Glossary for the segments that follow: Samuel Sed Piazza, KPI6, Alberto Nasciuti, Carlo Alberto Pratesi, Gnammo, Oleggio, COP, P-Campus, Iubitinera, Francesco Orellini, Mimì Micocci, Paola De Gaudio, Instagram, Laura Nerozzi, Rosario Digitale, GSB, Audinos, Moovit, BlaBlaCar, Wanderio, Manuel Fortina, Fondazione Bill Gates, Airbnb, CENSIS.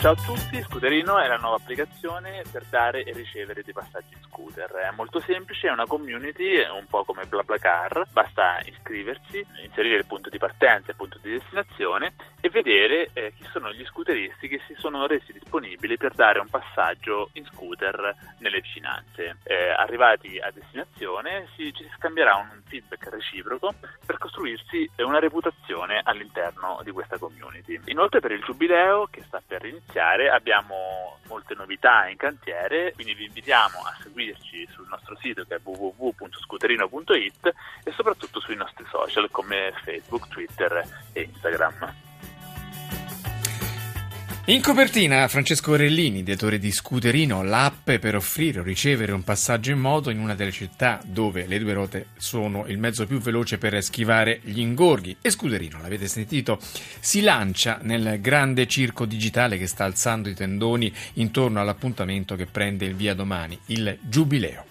Ciao a tutti, Scooterino è la nuova applicazione per dare e ricevere dei passaggi scooter. È molto semplice, è una community, un po' come BlaBlaCar, basta iscriversi, inserire il punto di partenza e il punto di destinazione e vedere chi sono gli scooteristi che si sono resi disponibili per dare un passaggio in scooter nelle vicinanze. Arrivati a destinazione ci si scambierà un feedback reciproco per costruirsi una reputazione all'interno di questa community. Inoltre per il Giubileo, che sta per iniziare, abbiamo molte novità in cantiere, quindi vi invitiamo a seguirci sul nostro sito che è www.scooterino.it e soprattutto sui nostri social come Facebook, Twitter e Instagram. In copertina Francesco Orellini, direttore di Scooterino, l'app per offrire o ricevere un passaggio in moto in una delle città dove le due ruote sono il mezzo più veloce per schivare gli ingorghi. E Scooterino, l'avete sentito, si lancia nel grande circo digitale che sta alzando i tendoni intorno all'appuntamento che prende il via domani, il Giubileo.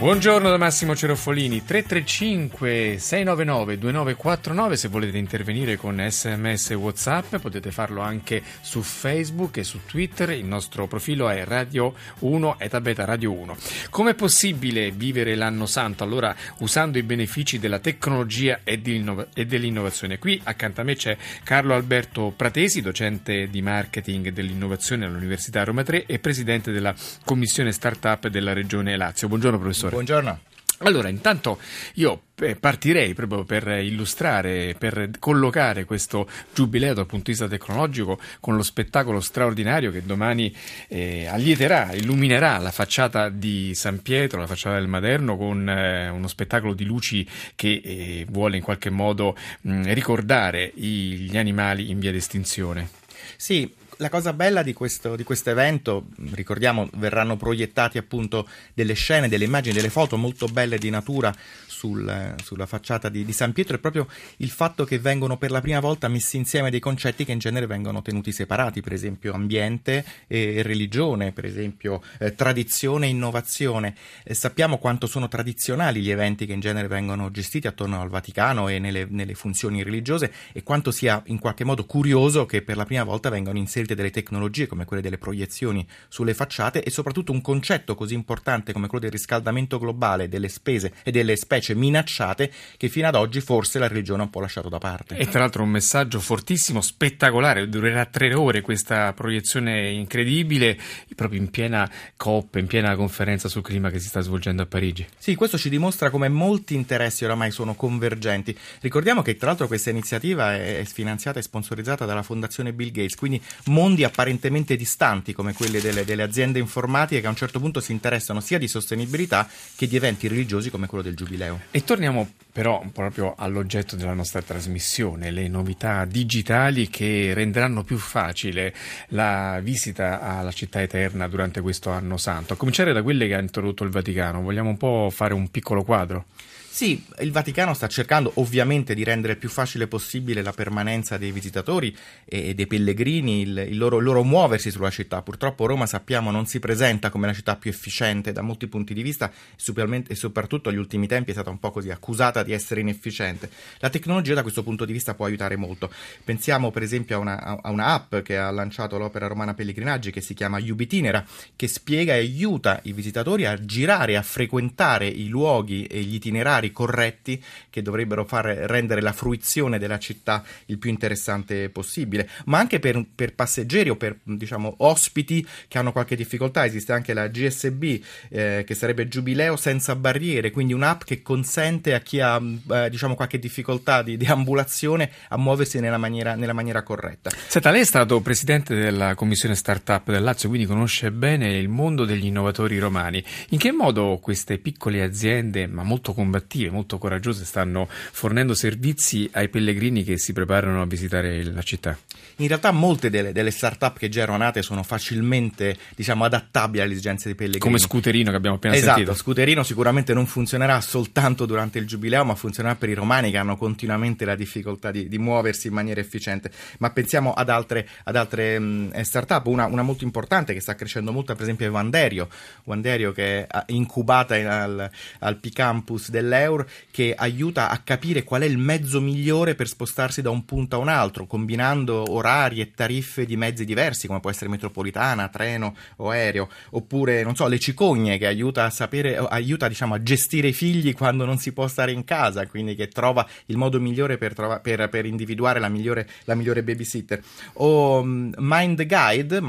Buongiorno da Massimo Cerofolini, 335-699-2949, se volete intervenire con SMS e WhatsApp potete farlo anche su Facebook e su Twitter, il nostro profilo è Radio 1 ETA Beta Radio 1. Com'è possibile vivere l'anno santo? Allora, usando i benefici della tecnologia e dell'innovazione. Qui accanto a me c'è Carlo Alberto Pratesi, docente di marketing dell'innovazione all'Università Roma 3 e presidente della commissione startup della Regione Lazio. Buongiorno professore. Buongiorno. Allora, intanto io partirei proprio per illustrare, per collocare questo giubileo dal punto di vista tecnologico con lo spettacolo straordinario che domani allieterà, illuminerà la facciata di San Pietro, la facciata del Maderno, con uno spettacolo di luci che vuole in qualche modo ricordare gli animali in via d'estinzione. Sì. La cosa bella di questo evento, ricordiamo, verranno proiettati appunto delle scene, delle immagini, delle foto molto belle di natura sulla facciata di San Pietro, è proprio il fatto che vengono per la prima volta messi insieme dei concetti che in genere vengono tenuti separati, per esempio ambiente e religione, per esempio tradizione e innovazione. Sappiamo quanto sono tradizionali gli eventi che in genere vengono gestiti attorno al Vaticano e nelle funzioni religiose e quanto sia in qualche modo curioso che per la prima volta vengano inseriti delle tecnologie come quelle delle proiezioni sulle facciate e soprattutto un concetto così importante come quello del riscaldamento globale, delle spese e delle specie minacciate che fino ad oggi forse la religione ha un po' lasciato da parte. E tra l'altro un messaggio fortissimo, spettacolare, durerà 3 ore questa proiezione incredibile proprio in piena COP, in piena conferenza sul clima che si sta svolgendo a Parigi. Sì, questo ci dimostra come molti interessi oramai sono convergenti. Ricordiamo che tra l'altro questa iniziativa è finanziata e sponsorizzata dalla Fondazione Bill Gates, quindi mondi apparentemente distanti come quelli delle aziende informatiche che a un certo punto si interessano sia di sostenibilità che di eventi religiosi come quello del Giubileo. E torniamo però proprio all'oggetto della nostra trasmissione, le novità digitali che renderanno più facile la visita alla città eterna durante questo anno santo, a cominciare da quelle che ha introdotto il Vaticano. Vogliamo un po' fare un piccolo quadro? Sì, il Vaticano sta cercando ovviamente di rendere più facile possibile la permanenza dei visitatori e dei pellegrini, il loro muoversi sulla città. Purtroppo Roma, sappiamo, non si presenta come la città più efficiente da molti punti di vista e soprattutto agli ultimi tempi è stata un po' così accusata di essere inefficiente. La tecnologia da questo punto di vista può aiutare molto. Pensiamo per esempio a una app che ha lanciato l'Opera Romana Pellegrinaggi che si chiama Iubitinera, che spiega e aiuta i visitatori a girare, a frequentare i luoghi e gli itinerari corretti che dovrebbero far rendere la fruizione della città il più interessante possibile, ma anche per passeggeri o per ospiti che hanno qualche difficoltà. Esiste anche la GSB che sarebbe Giubileo senza barriere, quindi un'app che consente a chi ha qualche difficoltà di deambulazione a muoversi nella maniera corretta. Senta, lei è stato presidente della commissione startup del Lazio, quindi conosce bene il mondo degli innovatori romani. In che modo queste piccole aziende, ma molto combattive, molto coraggiose, stanno fornendo servizi ai pellegrini che si preparano a visitare la città? In realtà molte delle start-up che già erano nate sono facilmente, diciamo, adattabili alle esigenze di Pellegrini. Come Scooterino, che abbiamo appena sentito. Esatto, Scooterino sicuramente non funzionerà soltanto durante il Giubileo, ma funzionerà per i romani che hanno continuamente la difficoltà di muoversi in maniera efficiente. Ma pensiamo ad altre start-up, una molto importante che sta crescendo molto, per esempio, è Wanderio, che è incubata al P-Campus dell'Eur, che aiuta a capire qual è il mezzo migliore per spostarsi da un punto a un altro, combinando orari e tariffe di mezzi diversi, come può essere metropolitana, treno o aereo, oppure, non so, le cicogne, che aiuta a gestire i figli quando non si può stare in casa, quindi che trova il modo migliore per individuare la migliore babysitter. O Mind the Guide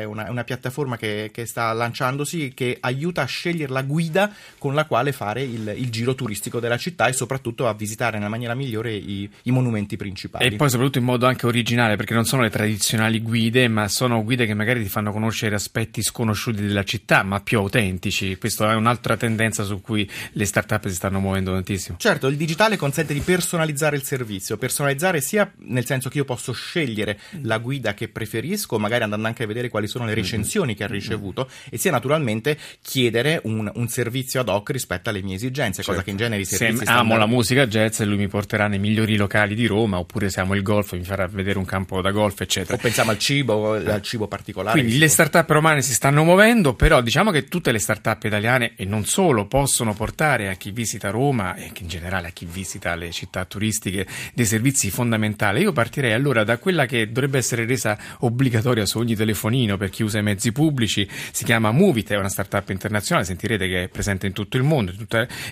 è una piattaforma che sta lanciandosi, che aiuta a scegliere la guida con la quale fare il giro turistico della città e soprattutto a visitare nella maniera migliore i monumenti principali. E poi soprattutto in modo anche originale, perché non sono le tradizionali guide, ma sono guide che magari ti fanno conoscere aspetti sconosciuti della città, ma più autentici. Questa è un'altra tendenza su cui le start-up si stanno muovendo tantissimo. Certo, il digitale consente di personalizzare il servizio, personalizzare sia nel senso che io posso scegliere la guida che preferisco, magari andando anche a vedere quali sono le recensioni che ha ricevuto, e sia naturalmente chiedere un servizio ad hoc rispetto alle mie esigenze, certo. Cosa che in genere i servizi amo la musica jazz e lui mi porterà nei migliori locali di Roma, oppure se amo il golf mi farà vedere un campo da golf, eccetera. O pensiamo al cibo particolare. Quindi le start-up romane si stanno muovendo, però diciamo che tutte le start-up italiane, e non solo, possono portare a chi visita Roma e in generale a chi visita le città turistiche dei servizi fondamentali. Io partirei allora da quella che dovrebbe essere resa obbligatoria su ogni telefonino per chi usa i mezzi pubblici. Si chiama Moovit, è una start-up internazionale, sentirete che è presente in tutto il mondo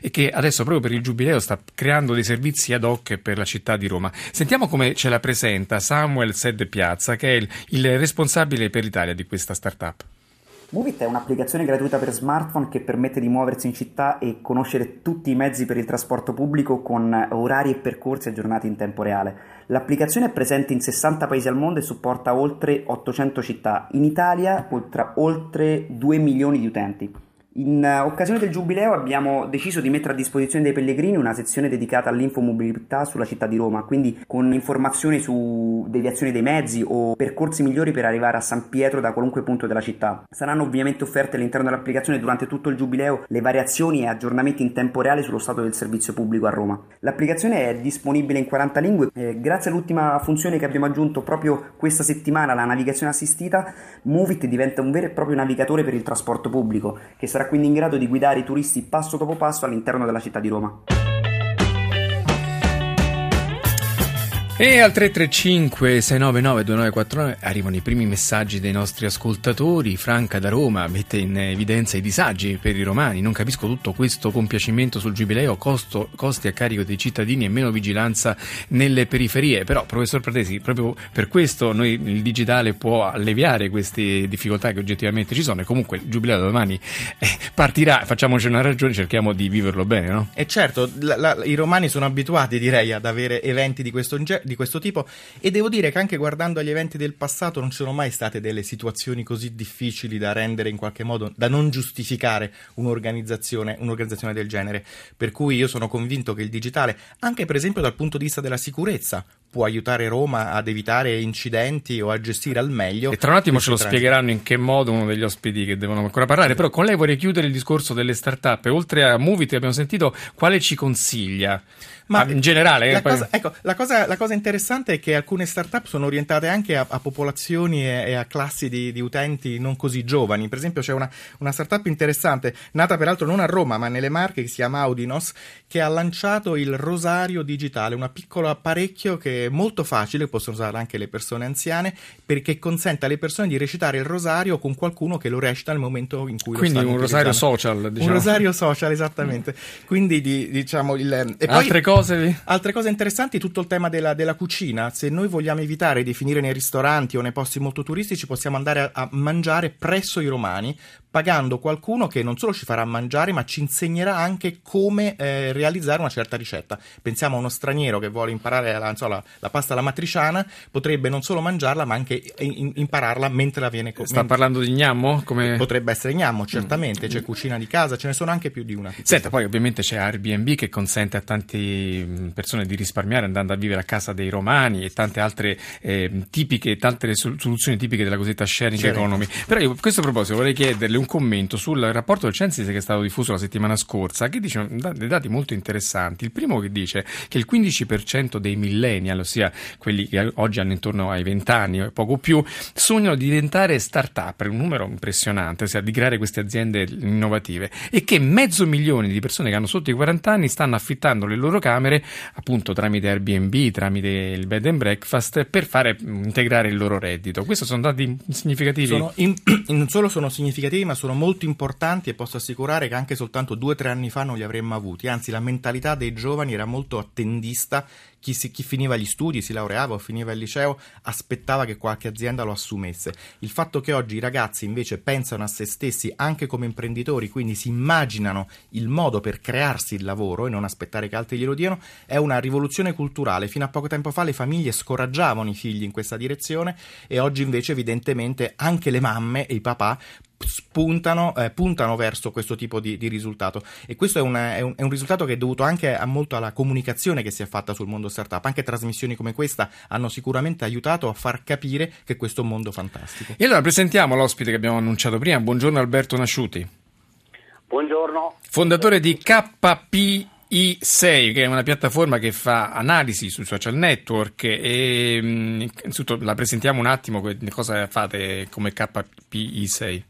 e che adesso proprio per il Giubileo sta creando dei servizi ad hoc per la città di Roma. Sentiamo come ce la presenta Samuel Sed Piazza, che è il responsabile per l'Italia di questa start-up. Moovit è un'applicazione gratuita per smartphone che permette di muoversi in città e conoscere tutti i mezzi per il trasporto pubblico con orari e percorsi aggiornati in tempo reale. L'applicazione è presente in 60 paesi al mondo e supporta oltre 800 città. In Italia oltre 2 milioni di utenti. In occasione del Giubileo abbiamo deciso di mettere a disposizione dei pellegrini una sezione dedicata all'infomobilità sulla città di Roma, quindi con informazioni su deviazioni dei mezzi o percorsi migliori per arrivare a San Pietro da qualunque punto della città. Saranno ovviamente offerte all'interno dell'applicazione durante tutto il Giubileo le variazioni e aggiornamenti in tempo reale sullo stato del servizio pubblico a Roma. L'applicazione è disponibile in 40 lingue. Grazie all'ultima funzione che abbiamo aggiunto proprio questa settimana, la navigazione assistita, Moovit diventa un vero e proprio navigatore per il trasporto pubblico, che sarà quindi in grado di guidare i turisti passo dopo passo all'interno della città di Roma. E al 335-699-2949 arrivano i primi messaggi dei nostri ascoltatori. Franca da Roma mette in evidenza i disagi per i romani. Non capisco tutto questo compiacimento sul Giubileo, costi a carico dei cittadini e meno vigilanza nelle periferie. Però, professor Pratesi, proprio per questo il digitale può alleviare queste difficoltà che oggettivamente ci sono. E comunque il Giubileo da domani partirà, facciamoci una ragione, cerchiamo di viverlo bene, no? E certo, i romani sono abituati, direi, ad avere eventi di questo tipo, e devo dire che anche guardando agli eventi del passato non ci sono mai state delle situazioni così difficili da rendere in qualche modo, da non giustificare un'organizzazione del genere, per cui io sono convinto che il digitale, anche per esempio dal punto di vista della sicurezza, può aiutare Roma ad evitare incidenti o a gestire al meglio. E tra un attimo ce lo spiegheranno in che modo uno degli ospiti che devono ancora parlare, sì. Però con lei vorrei chiudere il discorso delle start-up. Oltre a Moovit abbiamo sentito quale ci consiglia. Ma in generale la cosa interessante è che alcune start-up sono orientate anche a popolazioni e a classi di utenti non così giovani. Per esempio c'è una start-up interessante, nata peraltro non a Roma ma nelle Marche, che si chiama Audinos, che ha lanciato il Rosario Digitale, un piccolo apparecchio che è molto facile, possono usare anche le persone anziane, perché consente alle persone di recitare il rosario con qualcuno che lo recita nel momento in cui quindi lo stanno un utilizzando. Rosario social, diciamo. Un rosario social, esattamente. Quindi altre cose interessanti, tutto il tema della cucina. Se noi vogliamo evitare di finire nei ristoranti o nei posti molto turistici, possiamo andare a mangiare presso i romani, pagando qualcuno che non solo ci farà mangiare, ma ci insegnerà anche come realizzare una certa ricetta. Pensiamo a uno straniero che vuole imparare la pasta alla matriciana, potrebbe non solo mangiarla, ma anche impararla mentre la viene cucinata. Sta parlando di gnammo? Come... Potrebbe essere gnammo, certamente, c'è cucina di casa, ce ne sono anche più di una. Senta, poi ovviamente c'è Airbnb che consente a tante persone di risparmiare andando a vivere a casa dei romani e tante altre soluzioni tipiche della cosiddetta sharing economy. Però io, a questo proposito, vorrei chiederle un commento sul rapporto del CENSIS che è stato diffuso la settimana scorsa, che dice dei dati molto interessanti. Il primo che dice che il 15% dei millennial, ossia quelli che oggi hanno intorno ai 20 anni o poco più, sognano di diventare start-up, un numero impressionante, ossia di creare queste aziende innovative, e che 500 milioni di persone che hanno sotto i 40 anni stanno affittando le loro camere, appunto tramite Airbnb, tramite il bed and breakfast, per fare integrare il loro reddito. Questi sono dati significativi? Non solo sono significativi, ma sono molto importanti, e posso assicurare che anche soltanto 2 o 3 anni fa non li avremmo avuti. Anzi, la mentalità dei giovani era molto attendista. Chi finiva gli studi, si laureava o finiva il liceo, aspettava che qualche azienda lo assumesse. Il fatto che oggi i ragazzi invece pensano a se stessi anche come imprenditori, quindi si immaginano il modo per crearsi il lavoro e non aspettare che altri glielo diano, è una rivoluzione culturale. Fino a poco tempo fa le famiglie scoraggiavano i figli in questa direzione, e oggi invece evidentemente anche le mamme e i papà puntano verso questo tipo di risultato, e questo è un risultato che è dovuto anche molto alla comunicazione che si è fatta sul mondo startup. Anche trasmissioni come questa hanno sicuramente aiutato a far capire che questo è un mondo fantastico. E allora presentiamo l'ospite che abbiamo annunciato prima. Buongiorno Alberto Nasciuti. Buongiorno. Fondatore di KPI6, che è una piattaforma che fa analisi sui social network, e innanzitutto la presentiamo un attimo, cosa fate come KPI6?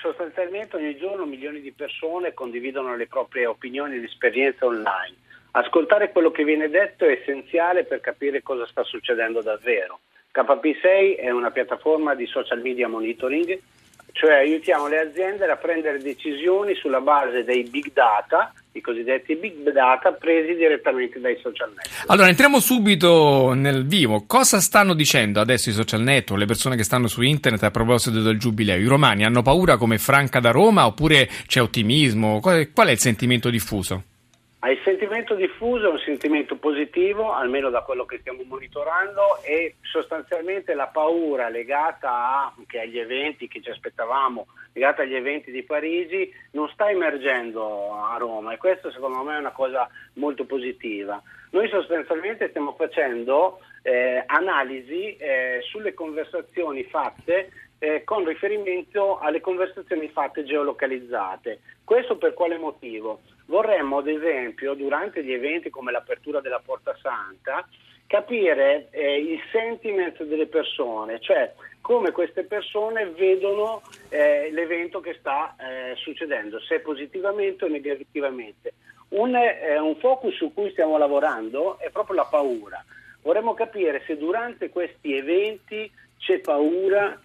Sostanzialmente ogni giorno milioni di persone condividono le proprie opinioni e le esperienze online. Ascoltare quello che viene detto è essenziale per capire cosa sta succedendo davvero. KP6 è una piattaforma di social media monitoring, cioè aiutiamo le aziende a prendere decisioni sulla base dei big data, i cosiddetti big data presi direttamente dai social network. Allora entriamo subito nel vivo. Cosa stanno dicendo adesso i social network, le persone che stanno su internet a proposito del giubileo? I romani hanno paura come Franca da Roma, oppure c'è ottimismo? Qual è il sentimento diffuso? Il sentimento diffuso è un sentimento positivo, almeno da quello che stiamo monitorando, e sostanzialmente la paura legata agli eventi di Parigi non sta emergendo a Roma, e questo secondo me è una cosa molto positiva. Noi sostanzialmente stiamo facendo analisi sulle conversazioni fatte con riferimento alle conversazioni fatte geolocalizzate. Questo per quale motivo? Vorremmo ad esempio, durante gli eventi come l'apertura della Porta Santa, capire il sentiment delle persone, cioè come queste persone vedono l'evento che sta succedendo, se positivamente o negativamente. Un focus su cui stiamo lavorando è proprio la paura. Vorremmo capire se durante questi eventi c'è paura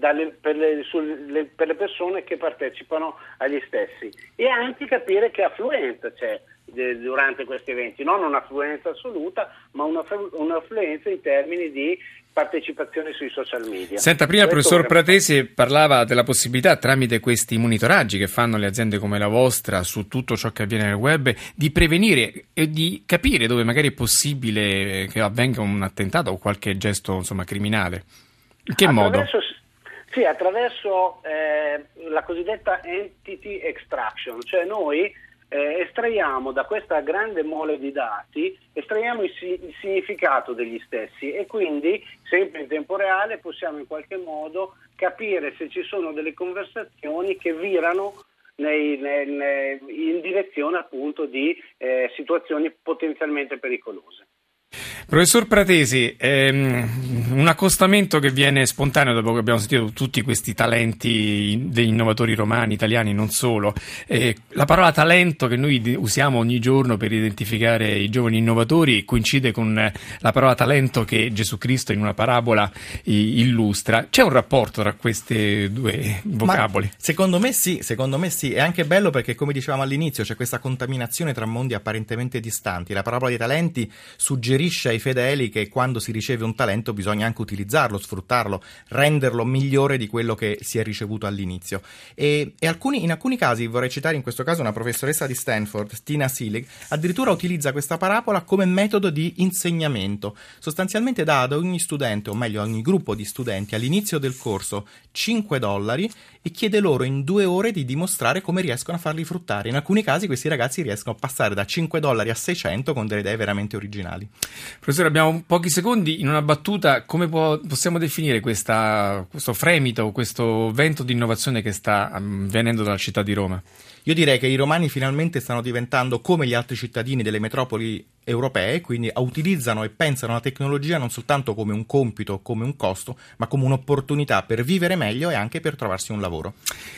per le persone che partecipano agli stessi, e anche capire che affluenza c'è durante questi eventi, non un'affluenza assoluta, ma un'affluenza in termini di partecipazione sui social media. Senta, prima il professor Pratesi parlava della possibilità, tramite questi monitoraggi che fanno le aziende come la vostra su tutto ciò che avviene nel web, di prevenire e di capire dove magari è possibile che avvenga un attentato o qualche gesto criminale. In che modo? Sì, attraverso la cosiddetta entity extraction, cioè noi estraiamo da questa grande mole di dati, il significato degli stessi, e quindi sempre in tempo reale possiamo in qualche modo capire se ci sono delle conversazioni che virano in direzione appunto di situazioni potenzialmente pericolose. Professor Pratesi, un accostamento che viene spontaneo dopo che abbiamo sentito tutti questi talenti degli innovatori romani, italiani, non solo. La parola talento che noi usiamo ogni giorno per identificare i giovani innovatori coincide con la parola talento che Gesù Cristo in una parabola illustra. C'è un rapporto tra questi due vocaboli? Ma secondo me sì. È anche bello perché, come dicevamo all'inizio, c'è questa contaminazione tra mondi apparentemente distanti. La parabola dei talenti suggerisce ai fedeli che quando si riceve un talento bisogna anche utilizzarlo, sfruttarlo, renderlo migliore di quello che si è ricevuto all'inizio. In alcuni casi, vorrei citare in questo caso una professoressa di Stanford, Tina Seelig, addirittura utilizza questa parabola come metodo di insegnamento. Sostanzialmente dà ad ogni studente, o meglio a ogni gruppo di studenti, all'inizio del corso $5 e chiede loro in 2 ore di dimostrare come riescono a farli fruttare. In alcuni casi questi ragazzi riescono a passare da $5 a 600 con delle idee veramente originali. Professore, abbiamo pochi secondi. In una battuta, come possiamo definire questo fremito, questo vento di innovazione che sta avvenendo dalla città di Roma? Io direi che i romani finalmente stanno diventando come gli altri cittadini delle metropoli europee, quindi utilizzano e pensano alla tecnologia non soltanto come un compito, come un costo, ma come un'opportunità per vivere meglio e anche per trovarsi un lavoro.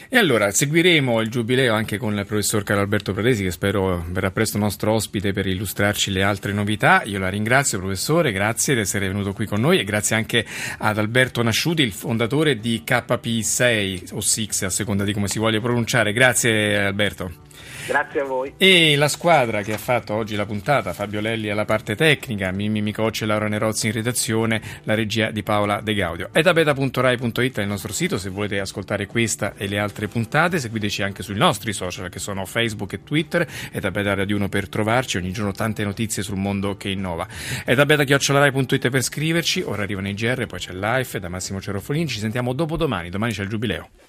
E allora seguiremo il Giubileo anche con il professor Carlo Alberto Pratesi, che spero verrà presto nostro ospite per illustrarci le altre novità. Io la ringrazio, professore, grazie di essere venuto qui con noi, e grazie anche ad Alberto Nasciuti, il fondatore di KPI6 o 6 a seconda di come si voglia pronunciare. Grazie Alberto. Grazie a voi. E la squadra che ha fatto oggi la puntata: Fabio Lelli alla parte tecnica, Mimì Micocci e Laura Nerozzi in redazione, la regia di Paola De Gaudio. EtaBeta.rai.it è il nostro sito, se volete ascoltare questa e le altre puntate. Seguiteci anche sui nostri social, che sono Facebook e Twitter, EtaBeta Radio 1 per trovarci, ogni giorno tante notizie sul mondo che innova. EtaBeta.rai.it per scriverci. Ora arrivano i GR, poi c'è Live da Massimo Cerofolini, ci sentiamo dopo domani c'è il Giubileo.